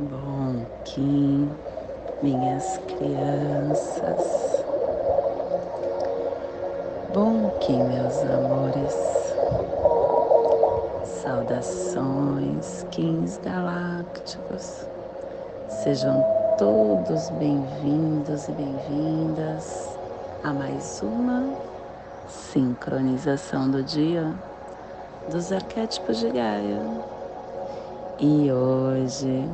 Bom Kin, minhas crianças. Bom Kin, meus amores. Saudações, Kins galácticos. Sejam todos bem-vindos e bem-vindas a mais uma sincronização do dia dos arquétipos de Gaia. E hoje,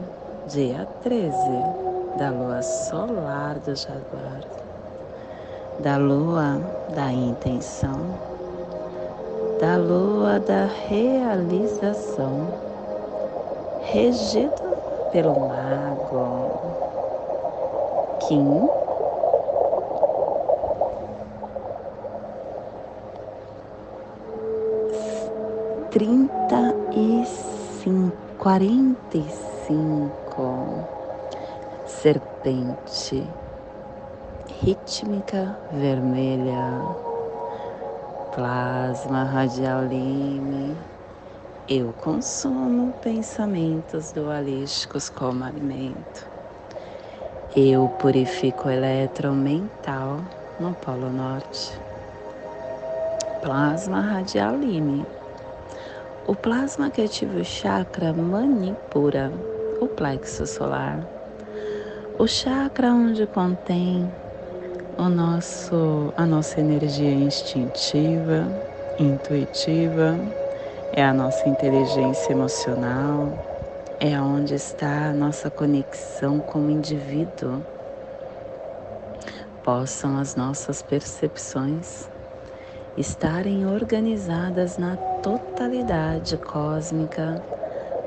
dia 13 da lua solar do Jaguar, da lua da intenção, da lua da realização, regido pelo mago Kin 45, Serpente Rítmica Vermelha, plasma radial LIMI. Eu consumo pensamentos dualísticos como alimento. Eu purifico o elétron mental no Polo Norte. Plasma radial LIMI. O plasma que ativa o chakra manipura, o plexo solar. O chakra onde contém a nossa energia instintiva, intuitiva, é a nossa inteligência emocional, é onde está a nossa conexão como indivíduo. Possam as nossas percepções estarem organizadas na totalidade cósmica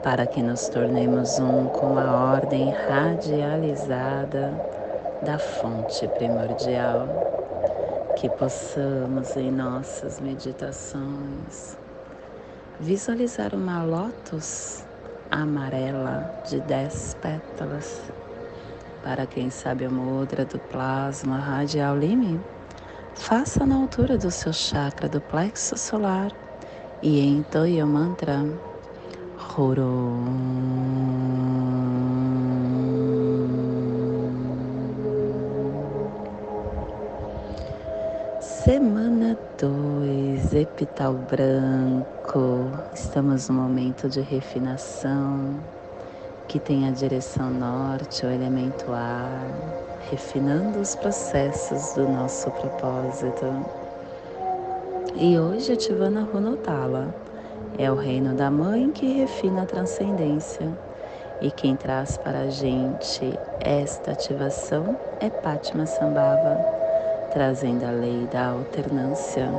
para que nos tornemos um com a ordem radializada da fonte primordial, que possamos em nossas meditações visualizar uma lótus amarela de 10 pétalas. Para quem sabe a mudra do plasma radial LIMI, faça na altura do seu chakra do plexo solar e entoie o mantra Horo. Semana 2, epital branco. Estamos no momento de refinação, que tem a direção norte, o elemento ar, refinando os processos do nosso propósito. E hoje ativando a Runotala, é o reino da mãe que refina a transcendência. E quem traz para a gente esta ativação é Fátima Sambhava, trazendo a lei da alternância.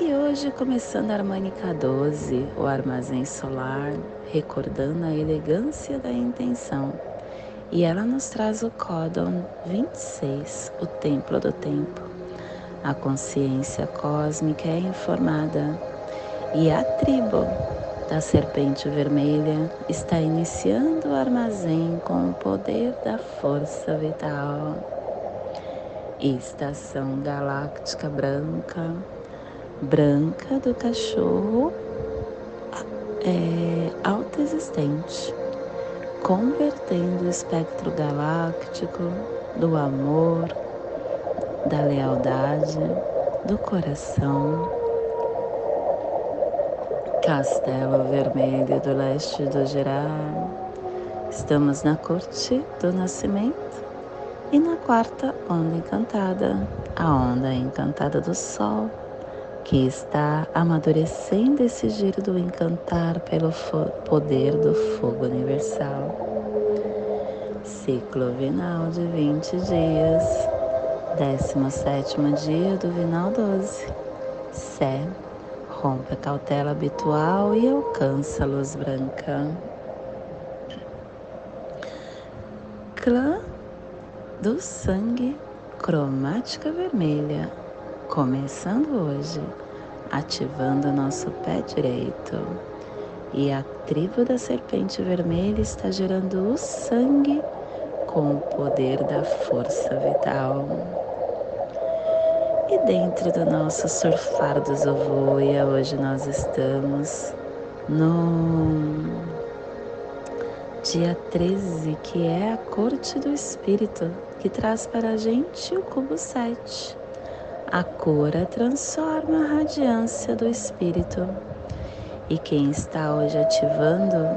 E hoje começando a Harmônica 12, o armazém solar, recordando a elegância da intenção. E ela nos traz o Códon 26, o templo do tempo. A consciência cósmica é informada. E a tribo da serpente vermelha está iniciando o armazém com o poder da força vital. Estação galáctica branca, branca do cachorro autoexistente, convertendo o espectro galáctico do amor, da lealdade, do coração. Castelo Vermelho do Leste do Girar. Estamos na corte do nascimento e na quarta onda encantada, a onda encantada do Sol, que está amadurecendo esse giro do encantar pelo poder do fogo universal. Ciclo vinal de 20 dias, 17º dia do vinal 12, Sé. Rompe a cautela habitual e alcança a luz branca. Clã do sangue, cromática vermelha, começando hoje, ativando nosso pé direito. E a tribo da serpente vermelha está gerando o sangue com o poder da força vital. E dentro do nosso surfar do Zovoia, hoje nós estamos no dia 13, que é a corte do espírito, que traz para a gente o cubo 7. A cura transforma a radiância do espírito. E quem está hoje ativando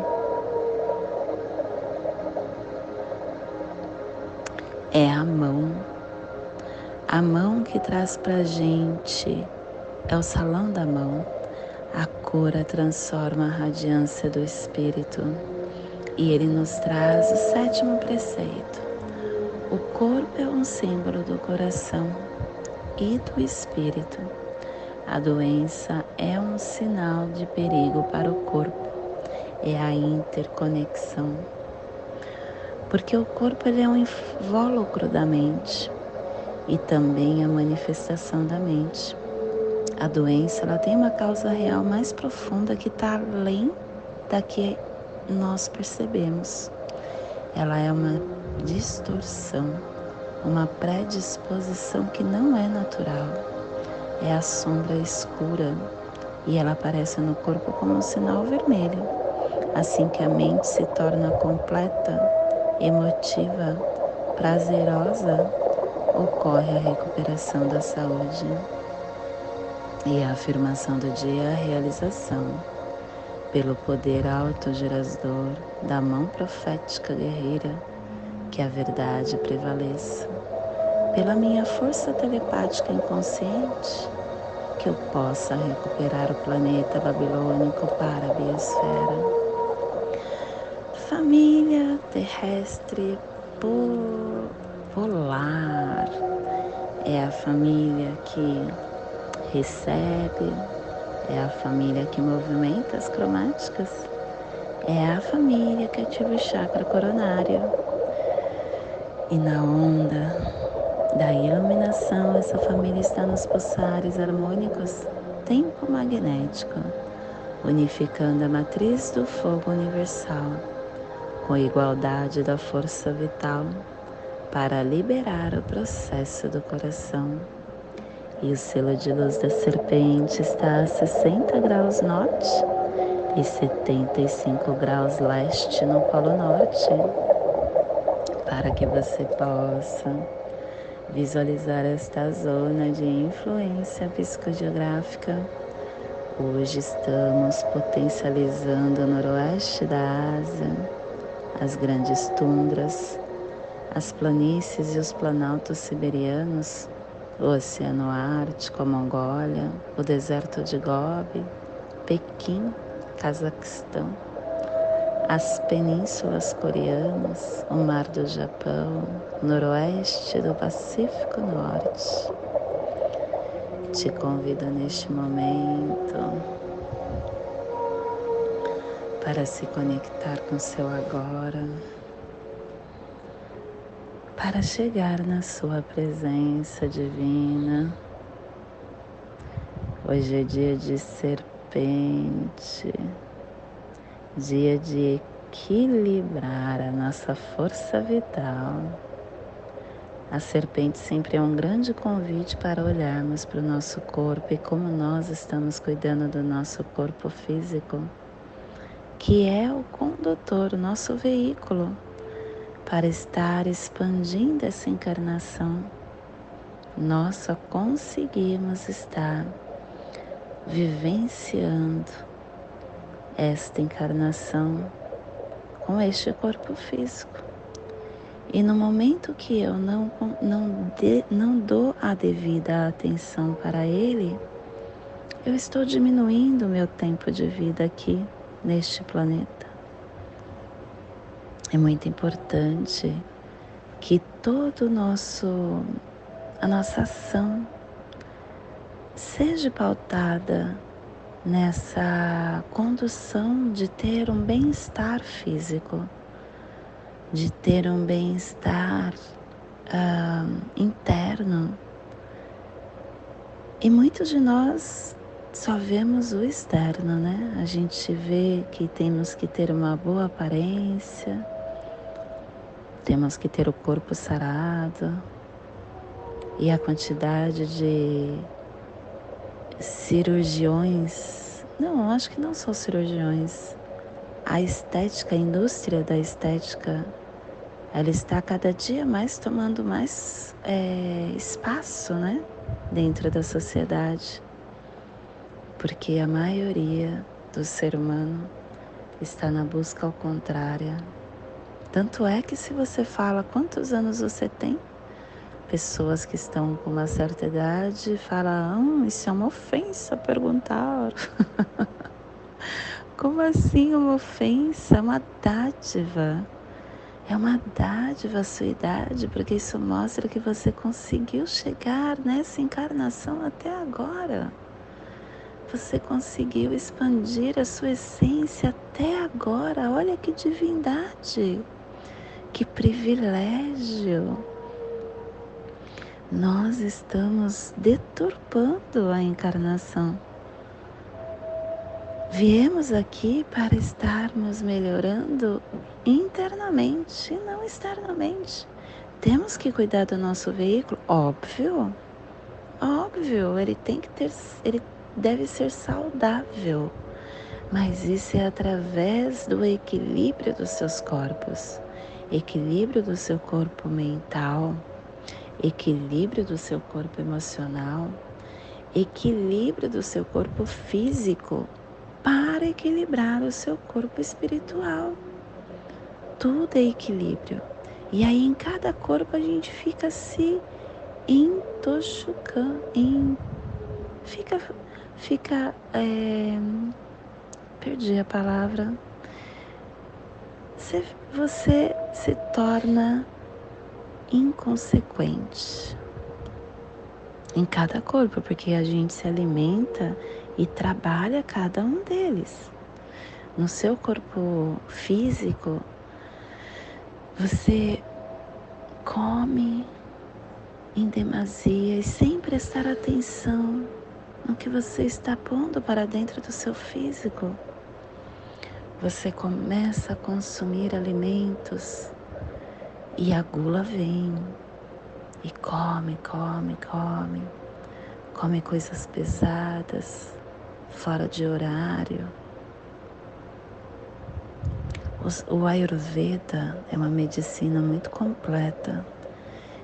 é a mão. A mão que traz para a gente é o salão da mão. A cura transforma a radiância do espírito. E ele nos traz o 7º preceito. O corpo é um símbolo do coração e do espírito. A doença é um sinal de perigo para o corpo. É a interconexão. Porque o corpo ele é um invólucro da mente e também a manifestação da mente. A doença ela tem uma causa real mais profunda que está além da que nós percebemos. Ela é uma distorção, uma predisposição que não é natural. É a sombra escura e ela aparece no corpo como um sinal vermelho. Assim que a mente se torna completa, emotiva, prazerosa, ocorre a recuperação da saúde. E a afirmação do dia é a realização. Pelo poder autogerador da mão profética guerreira, que a verdade prevaleça. Pela minha força telepática inconsciente, que eu possa recuperar o planeta babilônico para a biosfera. Família terrestre polar é a família que recebe. É a família que movimenta as cromáticas. É a família que ativa o chakra coronário. E na onda da iluminação, essa família está nos pulsares harmônicos tempo magnético, unificando a matriz do fogo universal com a igualdade da força vital para liberar o processo do coração. E o selo de luz da serpente está a 60 graus norte e 75 graus leste no Polo Norte, para que você possa visualizar esta zona de influência psicogeográfica. Hoje estamos potencializando o noroeste da Ásia, as grandes tundras, as planícies e os planaltos siberianos, o Oceano Ártico, a Mongólia, o deserto de Gobi, Pequim, Cazaquistão, as penínsulas coreanas, o mar do Japão, noroeste do Pacífico Norte. Te convido neste momento para se conectar com seu agora, para chegar na sua presença divina. Hoje é dia de serpente, dia de equilibrar a nossa força vital. A serpente sempre é um grande convite para olharmos para o nosso corpo e como nós estamos cuidando do nosso corpo físico, que é o condutor, o nosso veículo, para estar expandindo essa encarnação. Nós só conseguimos estar vivenciando esta encarnação com este corpo físico. E no momento que eu não dou a devida atenção para ele, eu estou diminuindo o meu tempo de vida aqui neste planeta. É muito importante que a nossa ação seja pautada nessa condução de ter um bem-estar físico, de ter um bem-estar interno. E muitos de nós só vemos o externo, né? A gente vê que temos que ter uma boa aparência, temos que ter o corpo sarado, e a quantidade de cirurgiões, não, acho que não são cirurgiões, a estética, a indústria da estética, ela está cada dia mais tomando mais espaço, né, dentro da sociedade, porque a maioria do ser humano está na busca ao contrário. Tanto é que se você fala quantos anos você tem, pessoas que estão com uma certa idade falam, isso é uma ofensa perguntar. Como assim uma ofensa? Uma dádiva. É uma dádiva a sua idade, porque isso mostra que você conseguiu chegar nessa encarnação até agora. Você conseguiu expandir a sua essência até agora. Olha que divindade, que privilégio. Nós estamos deturpando a encarnação. Viemos aqui para estarmos melhorando internamente e não externamente. Temos que cuidar do nosso veículo, óbvio. Óbvio, ele tem que ter... Ele deve ser saudável, mas isso é através do equilíbrio dos seus corpos, equilíbrio do seu corpo mental, equilíbrio do seu corpo emocional, equilíbrio do seu corpo físico, para equilibrar o seu corpo espiritual. Tudo é equilíbrio, e aí em cada corpo a gente fica se intoxicando, perdi a palavra. Você se torna inconsequente em cada corpo, porque a gente se alimenta e trabalha cada um deles. No seu corpo físico, você come em demasia e sem prestar atenção no que você está pondo para dentro do seu físico. Você começa a consumir alimentos e a gula vem e come. Come coisas pesadas, fora de horário. O Ayurveda é uma medicina muito completa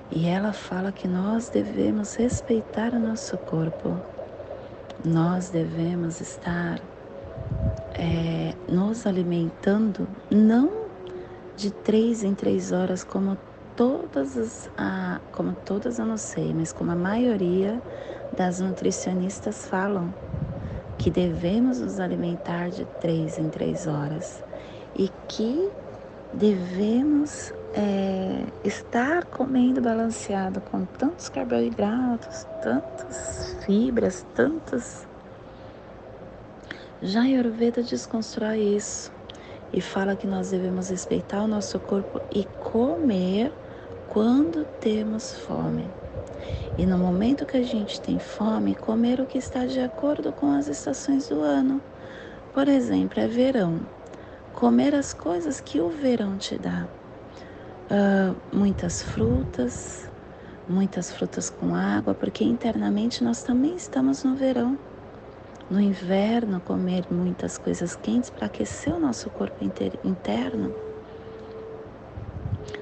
e ela fala que nós devemos respeitar o nosso corpo. Nós devemos estar nos alimentando não de 3 em 3 horas como todas, eu não sei, mas como a maioria das nutricionistas falam, que devemos nos alimentar de 3 em 3 horas e que devemos estar comendo balanceado, com tantos carboidratos, tantas fibras, tantas... Já a Ayurveda desconstrói isso e fala que nós devemos respeitar o nosso corpo e comer quando temos fome. E no momento que a gente tem fome, comer o que está de acordo com as estações do ano. Por exemplo, é verão. Comer as coisas que o verão te dá. Muitas frutas com água, porque internamente nós também estamos no verão. No inverno, comer muitas coisas quentes para aquecer o nosso corpo interno.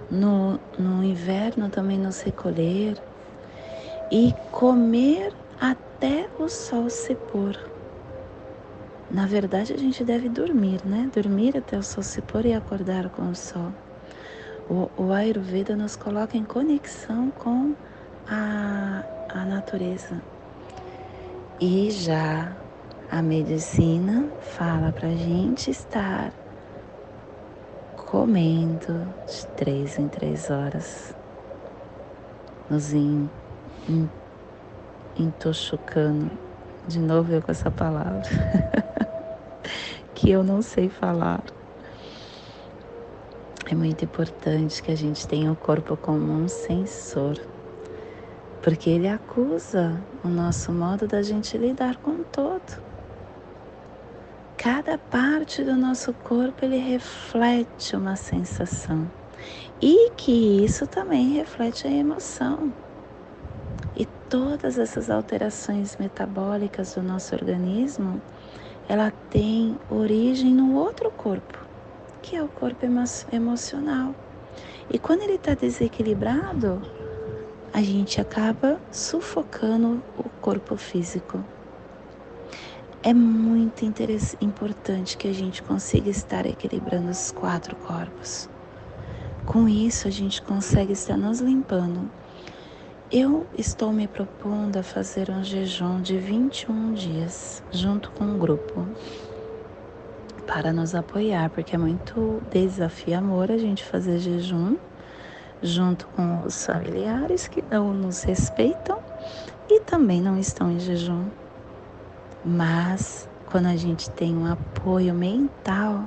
No inverno também nos recolher e comer até o sol se pôr. Na verdade, a gente deve dormir, né? Dormir até o sol se pôr e acordar com o sol. O Ayurveda nos coloca em conexão com a natureza. E já a medicina fala pra gente estar comendo de 3 em 3 horas, nos intoxicando. De novo eu com essa palavra que eu não sei falar. É muito importante que a gente tenha o corpo como um sensor, porque ele acusa o nosso modo da gente lidar com o todo. Cada parte do nosso corpo, ele reflete uma sensação, e que isso também reflete a emoção. E todas essas alterações metabólicas do nosso organismo, ela tem origem no outro corpo. que é o corpo emocional. E quando ele está desequilibrado, a gente acaba sufocando o corpo físico. É muito importante que a gente consiga estar equilibrando os quatro corpos. Com isso, a gente consegue estar nos limpando. Eu estou me propondo a fazer um jejum de 21 dias, junto com um grupo, para nos apoiar, porque é muito desafio amor a gente fazer jejum junto com os familiares que não nos respeitam e também não estão em jejum. Mas quando a gente tem um apoio mental,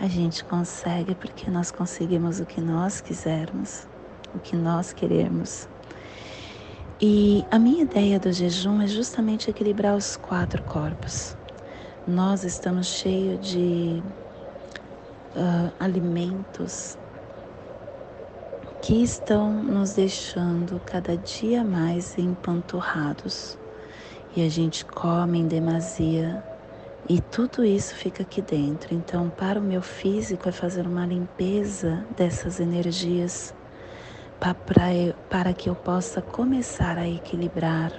a gente consegue, porque nós conseguimos o que nós quisermos, o que nós queremos. E a minha ideia do jejum é justamente equilibrar os quatro corpos. Nós estamos cheios de alimentos que estão nos deixando cada dia mais empanturrados. E a gente come em demasia e tudo isso fica aqui dentro. Então, para o meu físico é fazer uma limpeza dessas energias para que eu possa começar a equilibrar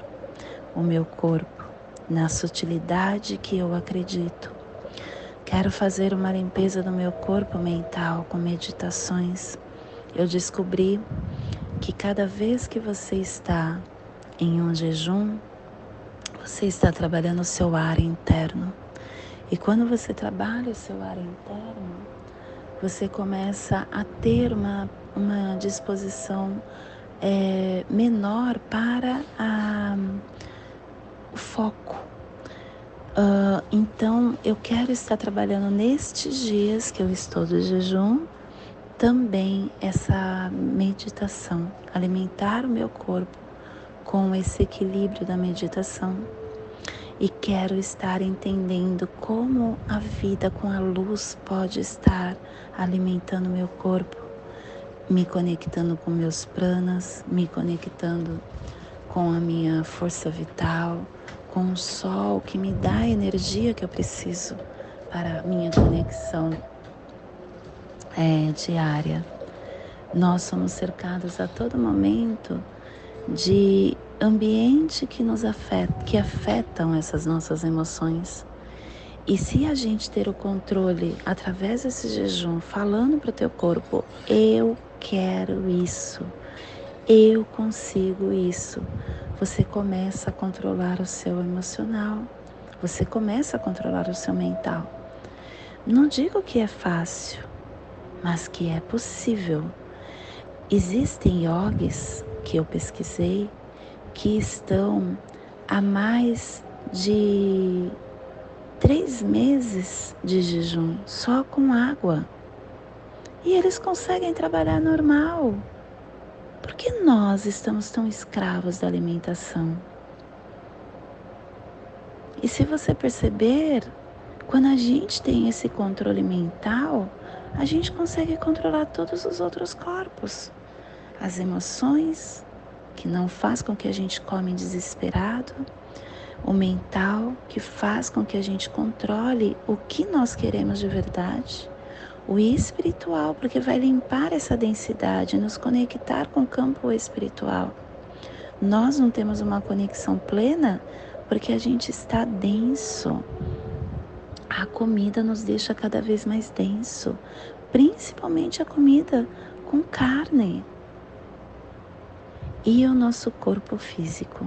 o meu corpo na sutilidade que eu acredito. Quero fazer uma limpeza do meu corpo mental com meditações. Eu descobri que cada vez que você está em um jejum, você está trabalhando o seu ar interno. E quando você trabalha o seu ar interno, você começa a ter uma disposição menor para o foco. Então, eu quero estar trabalhando nestes dias que eu estou de jejum, também essa meditação, alimentar o meu corpo com esse equilíbrio da meditação. E quero estar entendendo como a vida com a luz pode estar alimentando meu corpo, me conectando com meus pranas, me conectando com a minha força vital, com o sol que me dá a energia que eu preciso para a minha conexão diária. Nós somos cercados a todo momento de ambiente que nos afeta, que afetam essas nossas emoções. E se a gente ter o controle através desse jejum, falando para o teu corpo, eu quero isso, eu consigo isso, você começa a controlar o seu emocional, você começa a controlar o seu mental. Não digo que é fácil, mas que é possível. Existem yogis que eu pesquisei, que estão há mais de 3 meses de jejum, só com água. E eles conseguem trabalhar normal. Por que nós estamos tão escravos da alimentação? E se você perceber, quando a gente tem esse controle mental, a gente consegue controlar todos os outros corpos. As emoções, que não faz com que a gente come desesperado, o mental, que faz com que a gente controle o que nós queremos de verdade, o espiritual, porque vai limpar essa densidade, nos conectar com o campo espiritual. Nós não temos uma conexão plena porque a gente está denso. A comida nos deixa cada vez mais denso, principalmente a comida com carne. E o nosso corpo físico.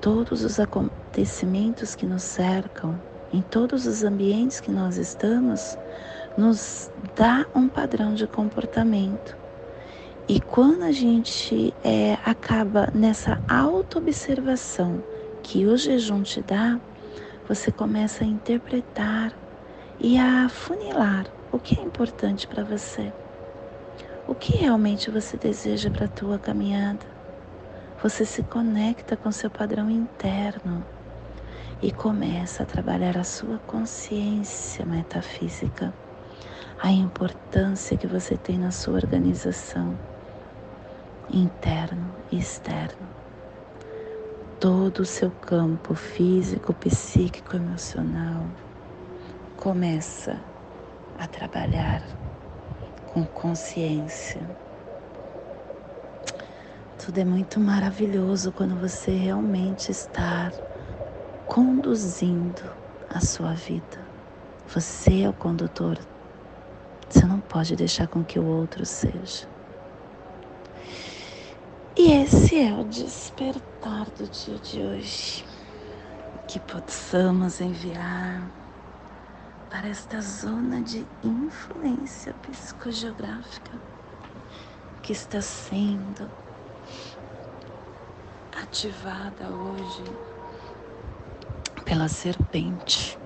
Todos os acontecimentos que nos cercam, em todos os ambientes que nós estamos, nos dá um padrão de comportamento. E quando a gente acaba nessa auto-observação que o jejum te dá, você começa a interpretar e a afunilar o que é importante para você. O que realmente você deseja para a tua caminhada? Você se conecta com seu padrão interno e começa a trabalhar a sua consciência metafísica, a importância que você tem na sua organização, interno e externo. Todo o seu campo físico, psíquico, emocional começa a trabalhar com consciência. Tudo é muito maravilhoso quando você realmente está conduzindo a sua vida. Você é o condutor. Você não pode deixar com que o outro seja. E esse é o despertar do dia de hoje. Que possamos enviar para esta zona de influência psicogeográfica que está sendo ativada hoje pela serpente,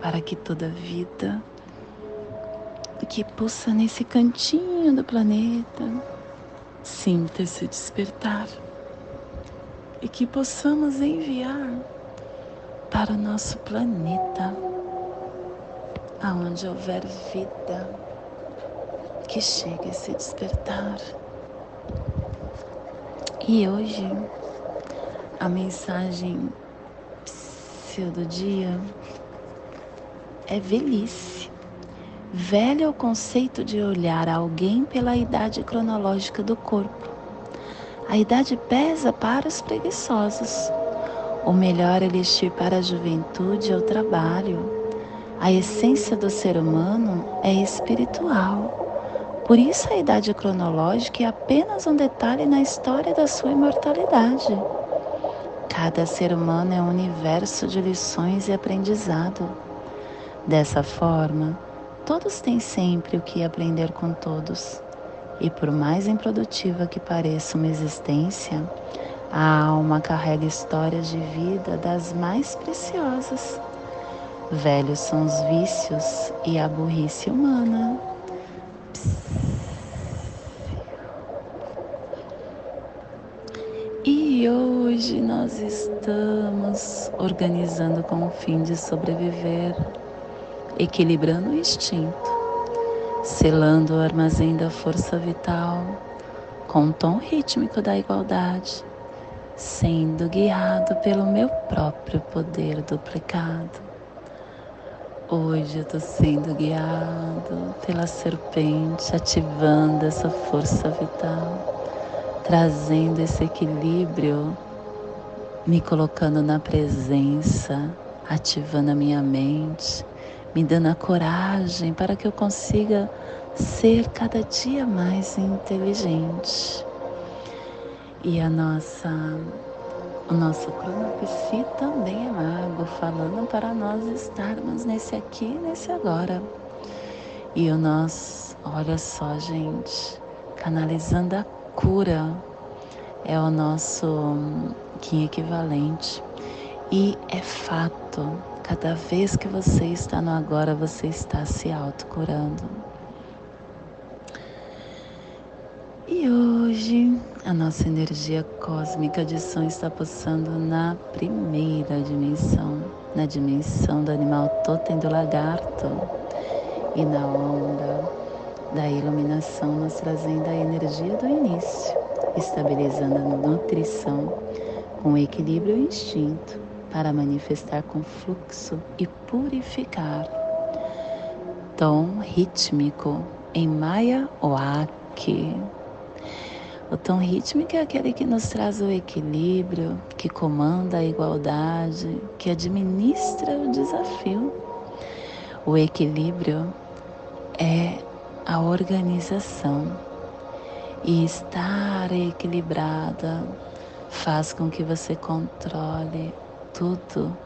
para que toda vida que pulsa nesse cantinho do planeta sinta esse despertar e que possamos enviar para o nosso planeta, aonde houver vida, que chegue a se despertar. E hoje, a mensagem do dia é velhice. Velho é o conceito de olhar alguém pela idade cronológica do corpo. A idade pesa para os preguiçosos. O melhor elixir para a juventude é o trabalho. A essência do ser humano é espiritual. Por isso a idade cronológica é apenas um detalhe na história da sua imortalidade. Cada ser humano é um universo de lições e aprendizado. Dessa forma, todos têm sempre o que aprender com todos. E por mais improdutiva que pareça uma existência, a alma carrega histórias de vida das mais preciosas. Velhos são os vícios e a burrice humana. E hoje nós estamos organizando com o fim de sobreviver, equilibrando o instinto, selando o armazém da força vital com o tom rítmico da igualdade, sendo guiado pelo meu próprio poder duplicado. Hoje eu estou sendo guiado pela serpente, ativando essa força vital, trazendo esse equilíbrio, me colocando na presença, ativando a minha mente, me dando a coragem para que eu consiga ser cada dia mais inteligente. E o nosso cronopsi também é mago, falando para nós estarmos nesse aqui e nesse agora. E o nosso, olha só gente, canalizando a cura, é o nosso Kin equivalente. E é fato, cada vez que você está no agora, você está se autocurando. E hoje, a nossa energia cósmica de som está pulsando na primeira dimensão, na dimensão do animal totem do lagarto. E na onda da iluminação, nos trazendo a energia do início, estabilizando a nutrição com equilíbrio e instinto, para manifestar com fluxo e purificar. Tom rítmico em Maya Oaque. O tom rítmico é aquele que nos traz o equilíbrio, que comanda a igualdade, que administra o desafio. O equilíbrio é a organização, e estar equilibrada faz com que você controle tudo,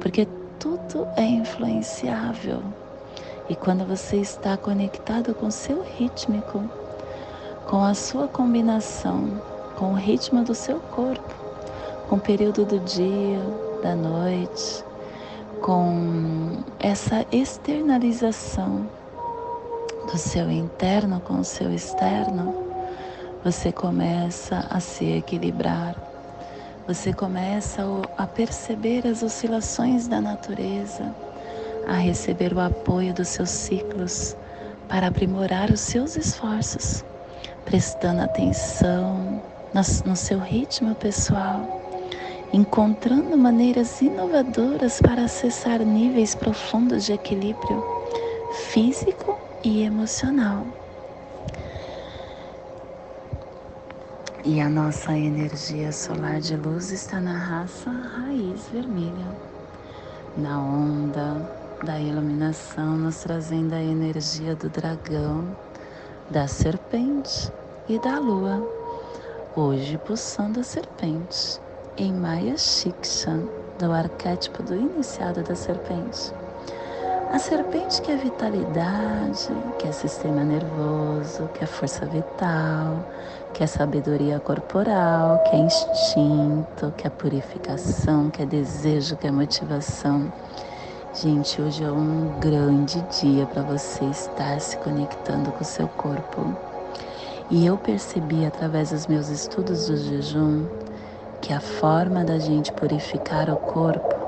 porque tudo é influenciável. E quando você está conectado com seu rítmico, com a sua combinação, com o ritmo do seu corpo, com o período do dia, da noite, com essa externalização do seu interno com o seu externo, você começa a se equilibrar. Você começa a perceber as oscilações da natureza, a receber o apoio dos seus ciclos para aprimorar os seus esforços, prestando atenção no seu ritmo pessoal, encontrando maneiras inovadoras para acessar níveis profundos de equilíbrio, físico e emocional. E a nossa energia solar de luz está na raça raiz vermelha, na onda da iluminação, nos trazendo a energia do dragão, da serpente e da lua, hoje pulsando a serpente em Maya Shiksha, do arquétipo do iniciado da serpente. A serpente que é vitalidade, que é sistema nervoso, que é força vital, que é sabedoria corporal, que é instinto, que é purificação, que é desejo, que é motivação. Gente, hoje é um grande dia para você estar se conectando com o seu corpo. E eu percebi através dos meus estudos do jejum que a forma da gente purificar o corpo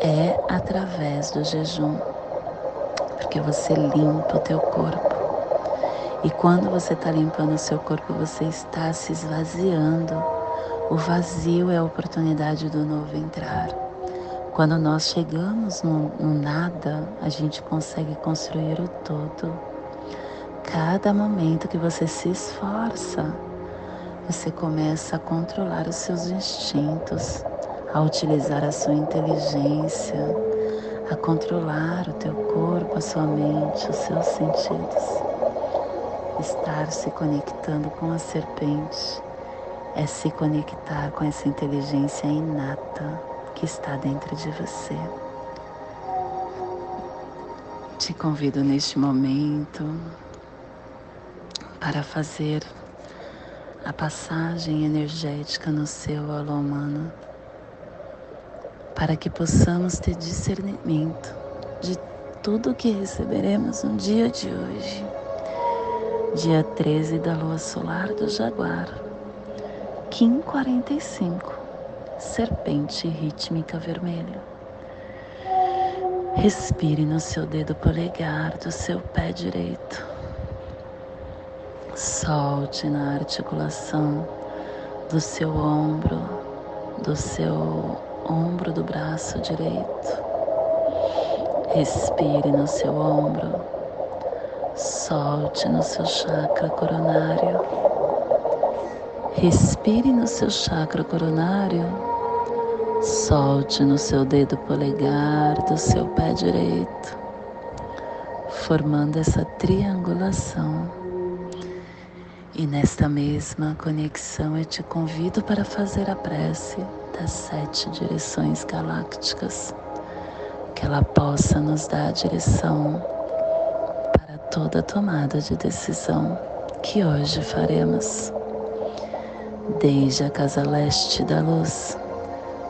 é através do jejum, porque você limpa o teu corpo, e quando você está limpando o seu corpo, você está se esvaziando. O vazio é a oportunidade do novo entrar. Quando nós chegamos no nada, a gente consegue construir o todo. Cada momento que você se esforça, você começa a controlar os seus instintos, a utilizar a sua inteligência, a controlar o teu corpo, a sua mente, os seus sentidos. Estar se conectando com a serpente é se conectar com essa inteligência inata que está dentro de você. Te convido neste momento para fazer a passagem energética no seu alô humano, para que possamos ter discernimento de tudo o que receberemos no dia de hoje, dia 13 da lua solar do Jaguar, Kin 45, Serpente Rítmica Vermelha. Respire no seu dedo polegar do seu pé direito. Solte na articulação do seu ombro, do braço direito. Respire no seu ombro, solte no seu chakra coronário. Respire no seu chakra coronário, solte no seu dedo polegar do seu pé direito, formando essa triangulação. E nesta mesma conexão eu te convido para fazer a prece das 7 direções galácticas, que ela possa nos dar a direção para toda tomada de decisão que hoje faremos. Desde a casa leste da luz,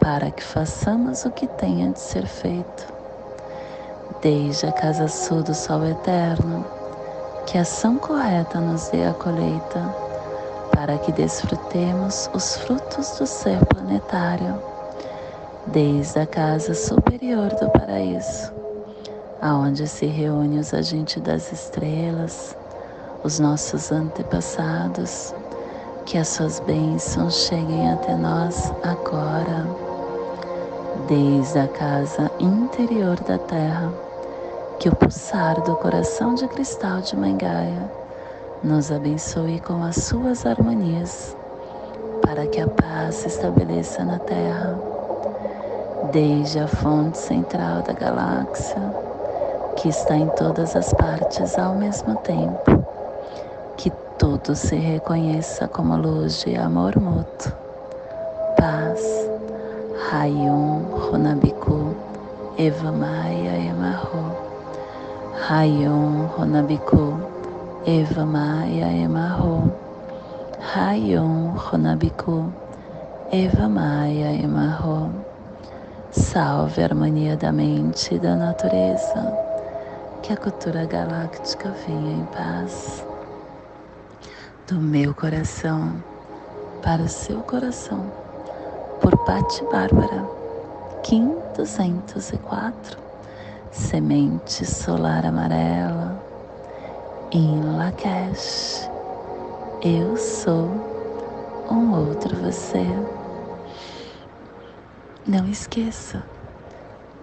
para que façamos o que tenha de ser feito. Desde a casa sul do sol eterno, que a ação correta nos dê a colheita, para que desfrutemos os frutos do ser planetário. Desde a casa superior do paraíso, aonde se reúnem os agentes das estrelas, os nossos antepassados, que as suas bênçãos cheguem até nós agora. Desde a casa interior da terra, que o pulsar do coração de cristal de Mangaia nos abençoe com as suas harmonias, para que a paz se estabeleça na Terra. Desde a fonte central da galáxia, que está em todas as partes ao mesmo tempo, que tudo se reconheça como luz de amor mútuo, paz. Hayon Ronabiku Eva Maya Emarro. Hayon Ronabiku Eva Maya Emarro. Hayon Ronabiku Eva Maya Emarro. Salve a harmonia da mente e da natureza, que a cultura galáctica venha em paz do meu coração para o seu coração, por Paty Bárbara, Kin 204, Semente Solar Amarela, In Lak'ech. Eu sou um outro você. Não esqueça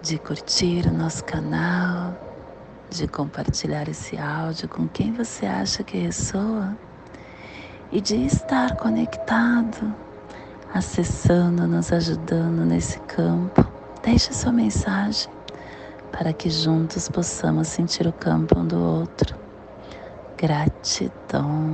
de curtir o nosso canal, de compartilhar esse áudio com quem você acha que ressoa e de estar conectado, acessando, nos ajudando nesse campo. Deixe sua mensagem para que juntos possamos sentir o campo um do outro. Gratidão.